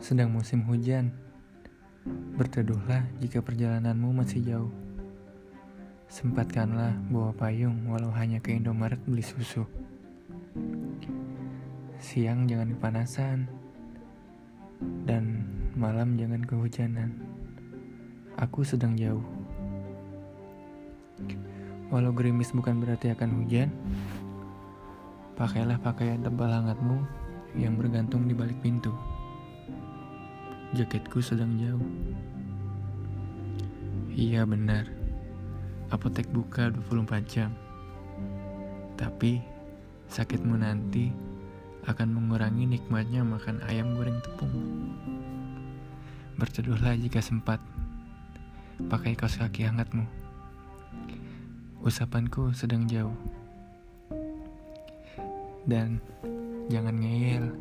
sedang musim hujan. Berteduhlah jika perjalananmu masih jauh. Sempatkanlah bawa payung walau hanya ke Indomaret beli susu. Siang jangan kepanasan, dan malam jangan kehujanan. Aku sedang jauh. Walau gerimis bukan berarti akan hujan, pakailah pakaian tebal hangatmu yang bergantung di balik pintu. Jaketku sedang jauh. Iya benar, apotek buka 24 jam. Tapi sakitmu nanti akan mengurangi nikmatnya makan ayam goreng tepung. Berteduhlah jika sempat. Pakai kaos kaki hangatmu. Usapanku sedang jauh. Dan jangan ngeyel.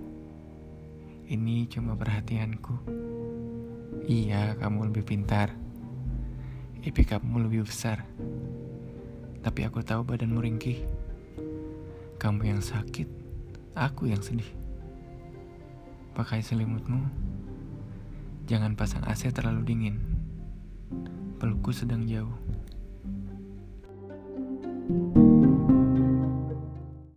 Ini cuma perhatianku. Iya, kamu lebih pintar, IPK kamu lebih besar, tapi aku tahu badanmu ringkih. Kamu yang sakit, aku yang sedih. Pakai selimutmu. Jangan pasang AC terlalu dingin. Pelukku sedang jauh.